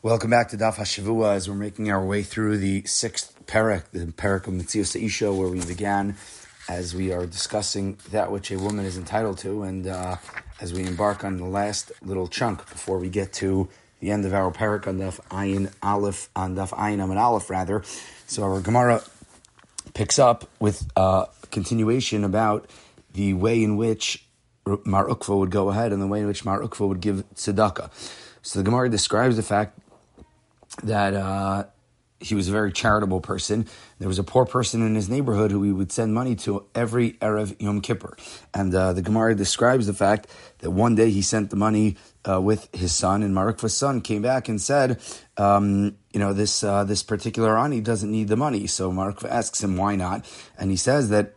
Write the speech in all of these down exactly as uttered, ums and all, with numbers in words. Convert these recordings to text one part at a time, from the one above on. Welcome back to Daf HaShavuah as we're making our way through the sixth Parak, the Parak of Metzius Taisha, where we began as we are discussing that which a woman is entitled to, and uh, as we embark on the last little chunk before we get to the end of our Parak on Daf Ayin Aleph, on Daf Ayin Amud Aleph rather. So our Gemara picks up with a continuation about the way in which Mar Ukva would go ahead and the way in which Mar Ukva would give tzedakah. So the Gemara describes the fact that uh, he was a very charitable person. There was a poor person in his neighborhood who he would send money to every Erev Yom Kippur. And uh, the Gemara describes the fact that one day he sent the money uh, with his son, and Mar Ukva's son came back and said, um, you know, this uh, this particular Ani doesn't need the money. So Mar Ukva asks him, why not? And he says that,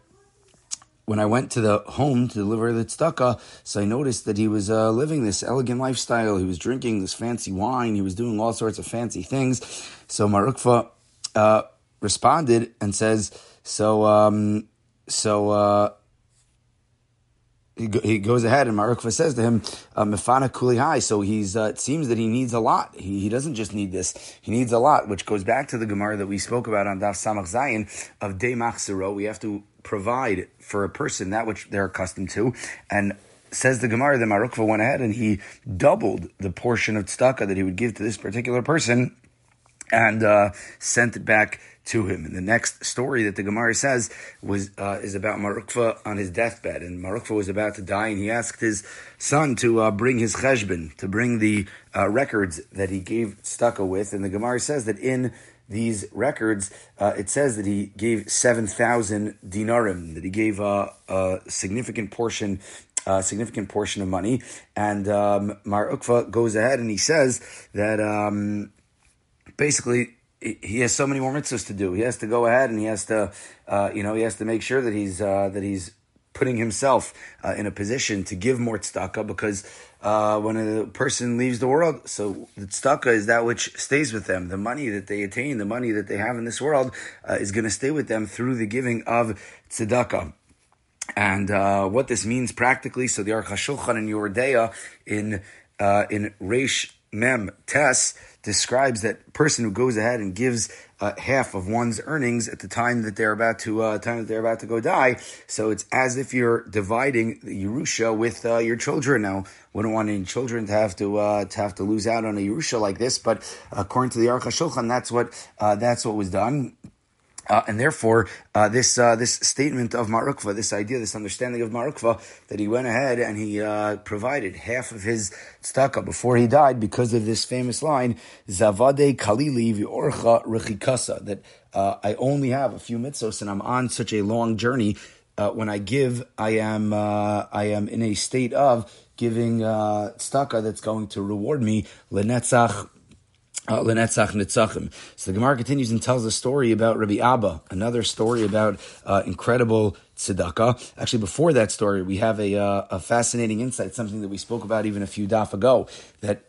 when I went to the home to deliver the tzedakah, so I noticed that he was uh, living this elegant lifestyle. He was drinking this fancy wine. He was doing all sorts of fancy things. So Mar Ukva uh, responded and says, so, um, so uh, he, go- he goes ahead and Mar Ukva says to him, Mefana kulihai. So he's, uh, it seems that he needs a lot. He, he doesn't just need this. He needs a lot, which goes back to the Gemara that we spoke about on Daf Samach Zayin of De Machzero. We have to provide for a person that which they're accustomed to. And says the Gemara that Mar Ukva went ahead and he doubled the portion of tzedakah that he would give to this particular person and uh, sent it back to him. And the next story that the Gemara says was uh, is about Mar Ukva on his deathbed. And Mar Ukva was about to die, and he asked his son to uh, bring his cheshbon, to bring the uh, records that he gave tzedakah with. And the Gemara says that in these records, uh, it says that he gave seven thousand dinarim, that he gave uh, a significant portion uh, significant portion of money. And um, Mar Ukva goes ahead and he says that um, basically he has so many more mitzvahs to do. He has to go ahead and he has to, uh, you know, he has to make sure that he's, uh, that he's putting himself uh, in a position to give more tzedakah, because uh, when a person leaves the world, so the tzedakah is that which stays with them. The money that they attain, the money that they have in this world uh, is going to stay with them through the giving of tzedakah. And uh, what this means practically, so the Aruch HaShulchan in Yoreh Deah in, uh, in Reish Mem Tes describes that person who goes ahead and gives uh, half of one's earnings at the time that they're about to uh, time that they're about to go die. So it's as if you're dividing the Yerusha with uh, your children. Now, wouldn't want any children to have to uh, to have to lose out on a Yerusha like this, but according to the Aruch HaShulchan, that's what uh, that's what was done. Uh, and therefore, uh, this uh, this statement of Mar Ukva, this idea, this understanding of Mar Ukva, that he went ahead and he uh, provided half of his tzedakah before he died because of this famous line, Zavade Kalili viOrcha Rechikasa, that uh, I only have a few mitzvos and I'm on such a long journey. Uh, when I give, I am uh, I am in a state of giving uh, tzedakah that's going to reward me, lenetzach. Uh, L'netzach Nitzachim. So the Gemara continues and tells a story about Rabbi Abba, another story about uh, incredible tzedakah. Actually, before that story, we have a uh, a fascinating insight, something that we spoke about even a few daf ago, that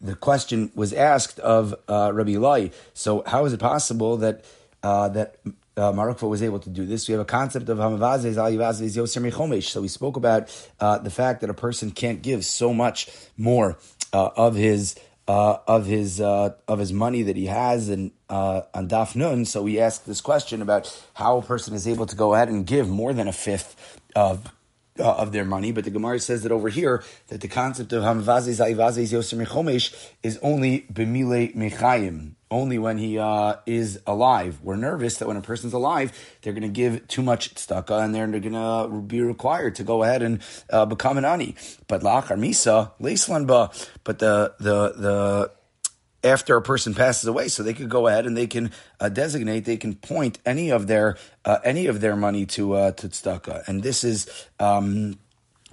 the question was asked of uh, Rabbi Elayi. So how is it possible that uh, that uh, Mar Ukva was able to do this? We have a concept of Hamavazez Alivazez Yosher Meichomish. So we spoke about uh, the fact that a person can't give so much more uh, of his Uh, of his uh, of his money that he has and uh, on Daf Nun. So we asked this question about how a person is able to go ahead and give more than a fifth of uh, of their money. But the Gemara says that over here, that the concept of Hamavazez Alivazez Yosher Meichomish is only b'milei mechayim, only when he uh, is alive. We're nervous that when a person's alive, they're going to give too much tzedakah and they're going to be required to go ahead and uh, become an ani. But la'achar misa leislan ba. But the the the after a person passes away, so they could go ahead and they can uh, designate, they can point any of their uh, any of their money to uh, to tzedakah. And this is. Um,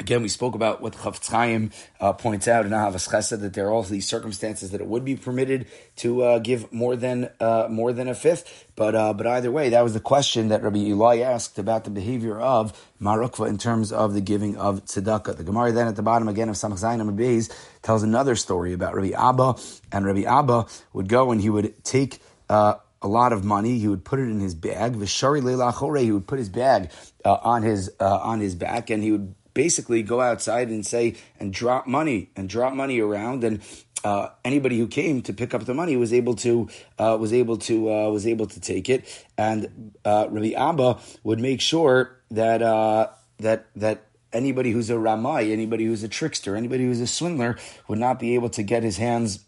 Again, we spoke about what Chafetz Chaim uh, points out in Ahavas Chesed, that there are all these circumstances that it would be permitted to uh, give more than uh, more than a fifth. But uh, but either way, that was the question that Rabbi Elayi asked about the behavior of Mar Ukva in terms of the giving of tzedakah. The Gemara then at the bottom again of Samach Zayin Amud Beis tells another story about Rabbi Abba, and Rabbi Abba would go and he would take Uh, a lot of money, he would put it in his bag. V'shari le'lachore, he would put his bag uh, on his uh, on his back, and he would basically go outside and say and drop money and drop money around, and Uh, anybody who came to pick up the money was able to uh, was able to uh, was able to take it, and uh, Rabbi Abba would make sure that uh, that that anybody who's a Ramai, anybody who's a trickster, anybody who's a swindler would not be able to get his hands.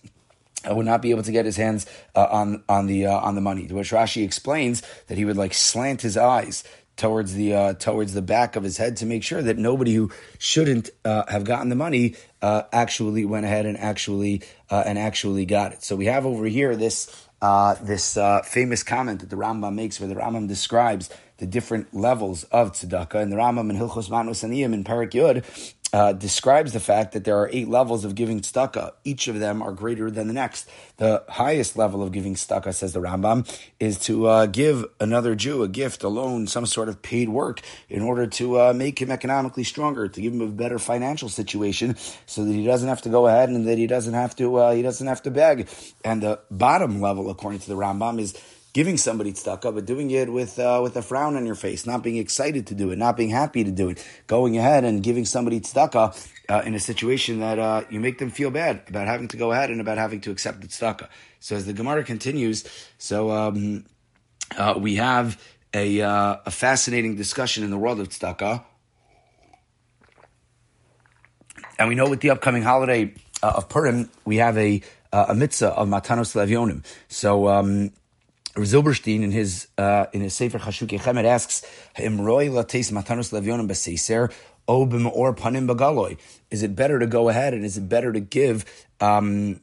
Uh, would not be able to get his hands uh, on on the uh, on the money. To which Rashi explains that he would like slant his eyes towards the uh, towards the back of his head to make sure that nobody who shouldn't uh, have gotten the money uh, actually went ahead and actually uh, and actually got it. So we have over here this uh, this uh, famous comment that the Rambam makes, where the Rambam describes the different levels of tzedakah, and the Rambam in Hilchos Matanos Aniyim in Parak Yud Uh, describes the fact that there are eight levels of giving tzedakah. Each of them are greater than the next. The highest level of giving tzedakah, says the Rambam, is to uh, give another Jew a gift, a loan, some sort of paid work in order to uh, make him economically stronger, to give him a better financial situation so that he doesn't have to go ahead and that he doesn't have to uh, he doesn't have to beg. And the bottom level, according to the Rambam, is giving somebody tzedakah, but doing it with uh, with a frown on your face, not being excited to do it, not being happy to do it, going ahead and giving somebody tzedakah uh, in a situation that uh, you make them feel bad about having to go ahead and about having to accept the tzedakah. So as the Gemara continues, so um, uh, we have a uh, a fascinating discussion in the world of tzedakah, and we know with the upcoming holiday uh, of Purim, we have a uh, a mitzvah of Matanos Levionim. So. Um, Rav Zilberstein in his uh, in his Sefer Chashuke Chemed asks, "Imroi lates matanos levionim b'seiser obim or panim b'galoi." Is it better to go ahead and is it better to give? Um,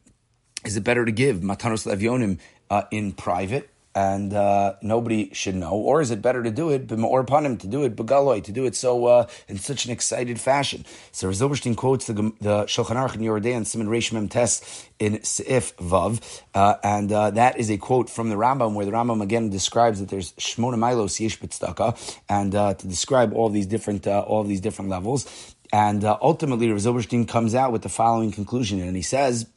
is it better to give matanos levionim uh, in private and uh, nobody should know, or is it better to do it b'm or panim, to do it b'galoi, to do it so uh, in such an excited fashion? So Rav Zilberstein quotes the, the Shulchan Aruch in Yoreh Deah and Simon Reish Mem Tes in Seif Vav, uh, and uh, that is a quote from the Rambam, where the Rambam again describes that there's Shmona Milos Yesh B'Tzedakah, and uh, to describe all these different uh, all these different levels, and uh, ultimately Rav Zilberstein comes out with the following conclusion, and he says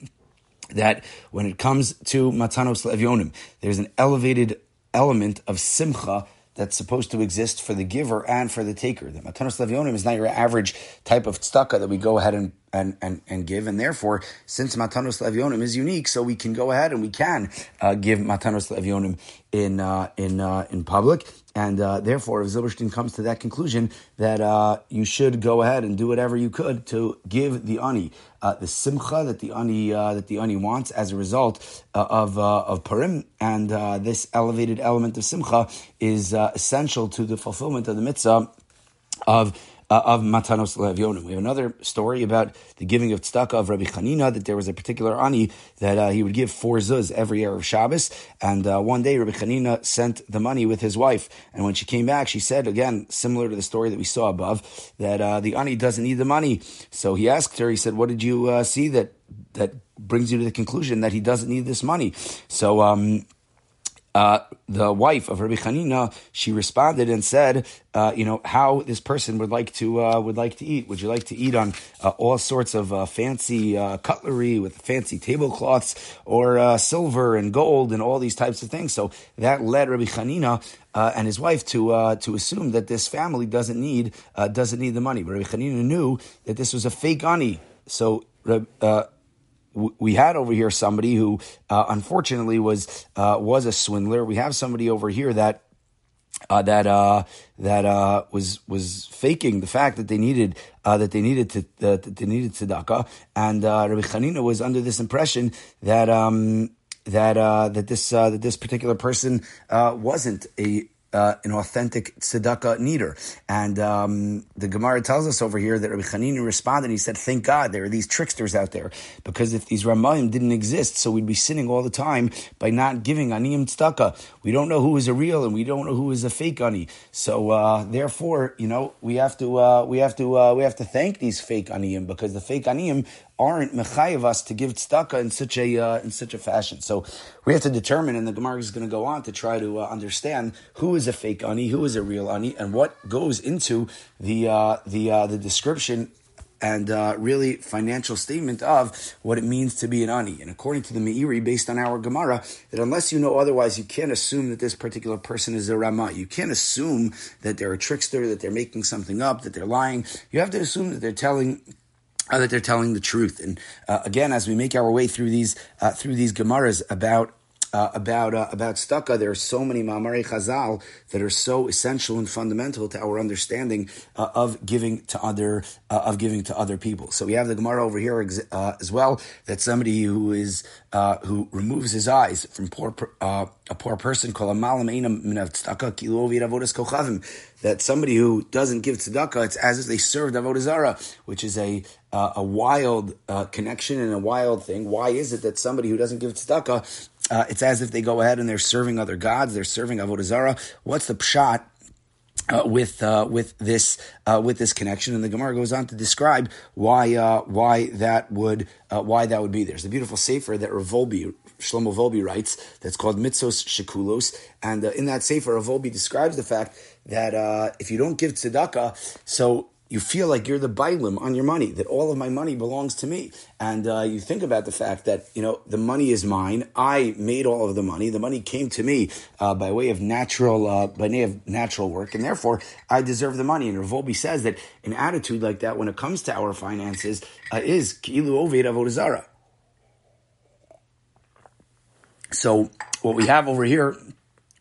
that when it comes to Matanos Levionim, there's an elevated element of simcha that's supposed to exist for the giver and for the taker. That Matanos Levionim is not your average type of tzedakah that we go ahead and And, and and give, and therefore, since Matanos Levionim is unique, so we can go ahead and we can uh, give Matanos Levionim in uh, in uh, in public, and uh, therefore, if Zilberstein comes to that conclusion that uh, you should go ahead and do whatever you could to give the ani uh, the simcha that the ani uh, that the ani wants as a result uh, of uh, of Purim, and uh, this elevated element of simcha is uh, essential to the fulfillment of the mitzvah of. Uh, of Matanos Levionim. We have another story about the giving of tzedakah of Rabbi Chanina, that there was a particular ani that uh, he would give four zuz every Erev Shabbos, and uh, one day Rabbi Chanina sent the money with his wife, and when she came back, she said, again, similar to the story that we saw above, that uh, the ani doesn't need the money. So he asked her, he said, what did you uh, see that that brings you to the conclusion that he doesn't need this money? So um Uh, the wife of Rabbi Chanina, she responded and said, uh, "You know how this person would like to uh, would like to eat. Would you like to eat on uh, all sorts of uh, fancy uh, cutlery with fancy tablecloths, or uh, silver and gold and all these types of things?" So that led Rabbi Chanina uh, and his wife to uh, to assume that this family doesn't need uh, doesn't need the money. But Rabbi Chanina knew that this was a fake ani. So. Uh, We had over here somebody who, uh, unfortunately, was uh, was a swindler. We have somebody over here that uh, that uh, that uh, was was faking the fact that they needed uh, that they needed to, uh, that they needed tzedakah, and uh, Rabbi Chanina was under this impression that um, that uh, that this uh, that this particular person uh, wasn't a. Uh, an authentic tzedakah needer. And um, the Gemara tells us over here that Rabbi Chanina responded and he said, thank God there are these tricksters out there, because if these Ramayim didn't exist, so we'd be sinning all the time by not giving aniyim tzedakah. We don't know who is a real and we don't know who is a fake ani. So uh, therefore, you know, we have to uh, we have to uh, we have to thank these fake aniyim, because the fake aniyim aren't mechayev us to give tzedakah in such a uh, in such a fashion. So we have to determine, and the Gemara is going to go on to try to uh, understand who is a fake ani, who is a real ani, and what goes into the uh, the uh, the description and uh, really financial statement of what it means to be an ani. And according to the Meiri, based on our Gemara, that unless you know otherwise, you can't assume that this particular person is a Ramah. You can't assume that they're a trickster, that they're making something up, that they're lying. You have to assume that they're telling uh, that they're telling the truth. And uh, again, as we make our way through these uh, through these Gemaras about Uh, about uh, about Stucca, there are so many Ma'amarei Chazal that are so essential and fundamental to our understanding uh, of giving to other uh, of giving to other people. So we have the Gemara over here uh, as well, that somebody who is uh, who removes his eyes from poor uh, a poor person called a malam einam min tzedakah ki lo ovid avodas kochavim, that somebody who doesn't give tzedakah, it's as if they served avodah zarah, which is a uh, a wild uh, connection and a wild thing. Why is it that somebody who doesn't give tzedakah, Uh, it's as if they go ahead and they're serving other gods, they're serving Avodah Zarah? What's the pshat uh, with uh, with this uh, with this connection? And the Gemara goes on to describe why uh, why that would uh, why that would be. There's a beautiful sefer that Rav Volbi, Shlomo Volbi writes, that's called Mitzvos Shekulos, and uh, in that sefer, Rav Volbi describes the fact that uh, if you don't give tzedakah, so you feel like you're the bailim on your money, that all of my money belongs to me. And uh, you think about the fact that, you know, the money is mine. I made all of the money. The money came to me uh, by way of natural uh, by way of natural work, and therefore I deserve the money. And Rav Volbi says that an attitude like that when it comes to our finances uh, is ki'ilu oved avodah zarah. So what we have over here,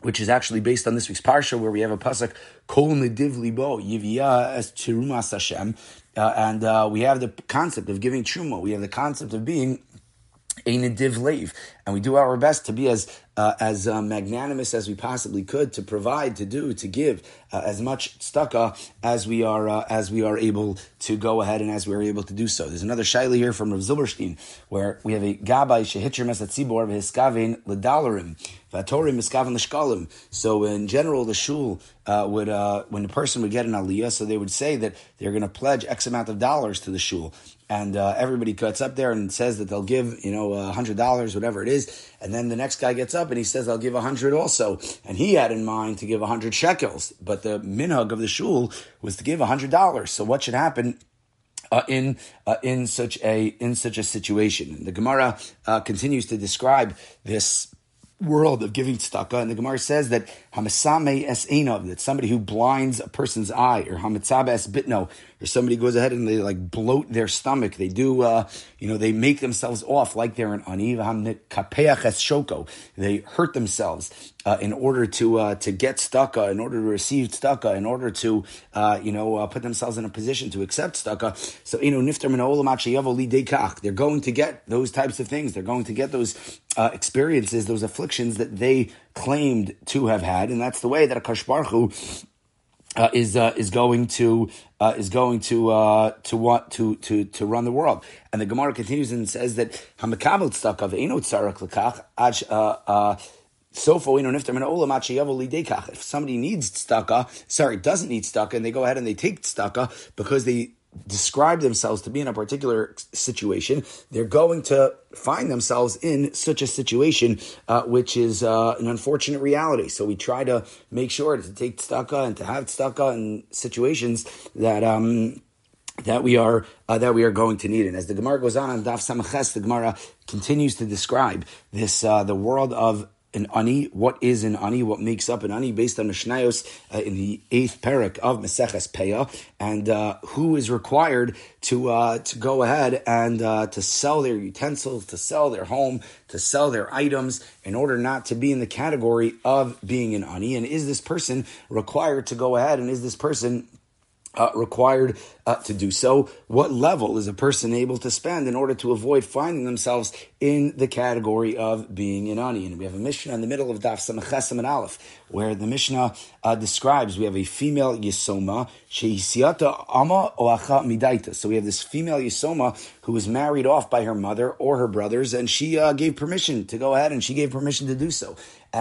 which is actually based on this week's parsha, where we have a pasuk, Kol Nediv Libo Yiviyah Es Terumas Hashem, uh, and uh, we have the concept of giving truma. We have the concept of being a nediv leiv, and we do our best to be as uh, as uh, magnanimous as we possibly could to provide, to do, to give uh, as much tzedakah as we are uh, as we are able to go ahead and as we are able to do so. There's another shaila here from Rav Zilberstein, where we have a gabbai shehitcher mesatzibor v'hiskaven ledalarim v'atorim hiskaven l'shkalim. So in general, the shul uh, would uh, when the person would get an aliyah, so they would say that they're going to pledge X amount of dollars to the shul. And uh, everybody cuts up there and says that they'll give, you know, a hundred dollars, whatever it is. And then the next guy gets up and he says, I'll give a hundred also. And he had in mind to give a hundred shekels. But the minhag of the shul was to give a hundred dollars. So what should happen Uh, in uh, in such a in such a situation? And the Gemara uh, continues to describe this world of giving tzedakah, and the Gemara says that hamesameh es einov, that somebody who blinds a person's eye, or hametzabe es bitno, or somebody goes ahead and they like bloat their stomach, they do, uh, you know, they make themselves off like they're an ani, hamnekapeach es shoko, they hurt themselves uh, in order to uh, to get tzedakah, in order to receive tzedakah, in order to uh, you know uh, put themselves in a position to accept tzedakah. So you know, nifter min ha'olam ad sheyavo lidei kach, they're going to get those types of things, they're going to get those uh, experiences, those afflictions that they claimed to have had, and that's the way that a Akash Baruch Hu uh, is uh, is going to uh, is going to uh, to want to to to run the world. And the Gemara continues and says that Hamakabel Tzedakah ve'eino tzarek lekach ad uh sofo eino nifter min ha'olam ad sheyavo lidei kach. If somebody needs tzedakah, sorry, doesn't need tzedakah, and they go ahead and they take tzedakah because they describe themselves to be in a particular situation, they're going to find themselves in such a situation, uh, which is uh, an unfortunate reality. So we try to make sure to take tzedakah and to have tzedakah in situations that um, that we are uh, that we are going to need. And as the Gemara goes on on Daf Samach Zayin, the Gemara continues to describe this uh, the world of an ani. What is an ani? What makes up an ani? Based on Mishnayos uh, in the eighth parak of Maseches Peyah, and uh, who is required to uh, to go ahead and uh, to sell their utensils, to sell their home, to sell their items, in order not to be in the category of being an ani? And is this person required to go ahead? And is this person Uh, required uh, to do so? What level is a person able to spend in order to avoid finding themselves in the category of being an ani? And we have a Mishnah in the middle of Daf Samach Zayin Amud Aleph, where the Mishnah uh, describes, we have a female Yisoma, Sheisiata Ama Oacha Midaita. So we have this female Yisoma who was married off by her mother or her brothers, and she uh, gave permission to go ahead, and she gave permission to do so.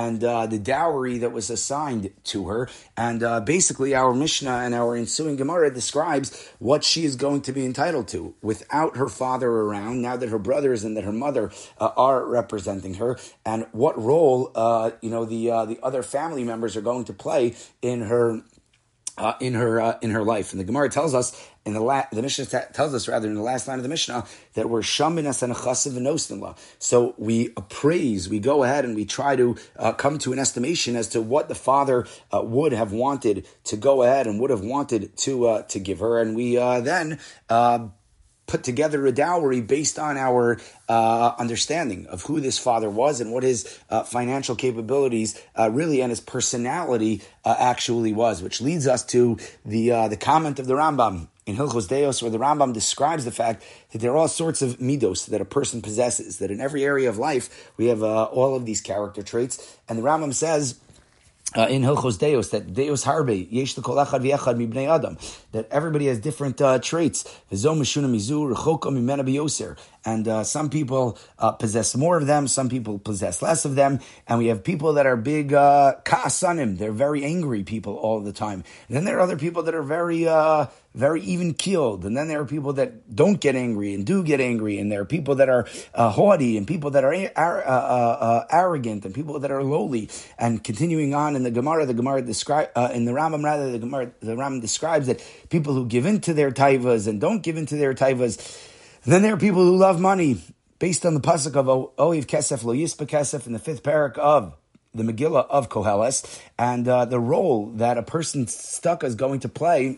And uh, the dowry that was assigned to her. And uh, basically our Mishnah and our ensuing Gemara describes what she is going to be entitled to without her father around, now that her brothers and that her mother uh, are representing her, and what role uh, you know the uh, the other family members are going to play in her uh, in her uh, in her life. And the Gemara tells us, And the la- the Mishnah t- tells us, rather, in the last line of the Mishnah, that we're shamin as an chasiv v'nostinla. So we appraise, we go ahead and we try to uh, come to an estimation as to what the father uh, would have wanted to go ahead and would have wanted to uh, to give her, and we uh, then. Uh, put together a dowry based on our uh, understanding of who this father was and what his uh, financial capabilities uh, really and his personality uh, actually was, which leads us to the uh, the comment of the Rambam in Hilchos Deos, where the Rambam describes the fact that there are all sorts of midos that a person possesses, that in every area of life we have uh, all of these character traits. And the Rambam says uh, in Hilchos Deos that Deos harbe, yesh l'kol echad v'echad mibnei adam, that everybody has different uh, traits. And uh, some people uh, possess more of them, some people possess less of them, and we have people that are big uh, ka'asanim, they're very angry people all the time. And then there are other people that are very uh, very even-keeled, and then there are people that don't get angry and do get angry, and there are people that are uh, haughty, and people that are uh, uh, uh, arrogant, and people that are lowly. And continuing on in the Gemara, the Gemara describes, uh, in the Rambam rather, the Gemara, the Rambam describes that people who give in to their taivas and don't give in to their taivas. And then there are people who love money, based on the pasuk of Oiv Kesef Lo Yispa Kesef in the fifth parak of the Megillah of Koheles, and uh, the role that a person stuck is going to play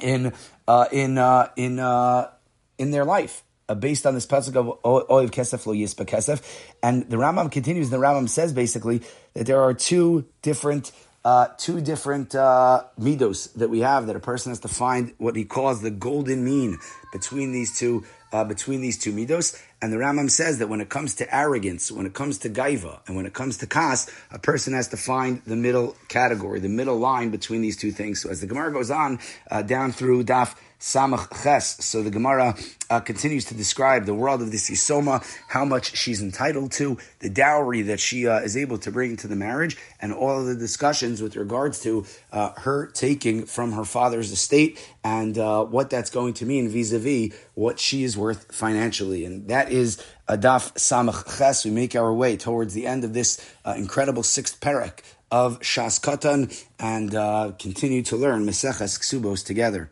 in uh, in uh, in uh, in their life, uh, based on this pasuk of Oiv Kesef Lo Yispa Kesef. And the Rambam continues. The Rambam says basically that there are two different. Uh, two different uh, midos that we have, that a person has to find what he calls the golden mean between these two uh, between these two midos. And the Rambam says that when it comes to arrogance, when it comes to gaiva, and when it comes to kas, a person has to find the middle category, the middle line between these two things. So as the Gemara goes on uh, down through Daf Samach Ches, so the Gemara uh, continues to describe the world of this Yisoma, how much she's entitled to, the dowry that she uh, is able to bring to the marriage, and all of the discussions with regards to uh, her taking from her father's estate and uh, what that's going to mean vis-a-vis what she is worth financially. And that is a Daf Samach Ches. We make our way towards the end of this uh, incredible sixth parak of Shas Katan and uh, continue to learn Meseches Ksubos together.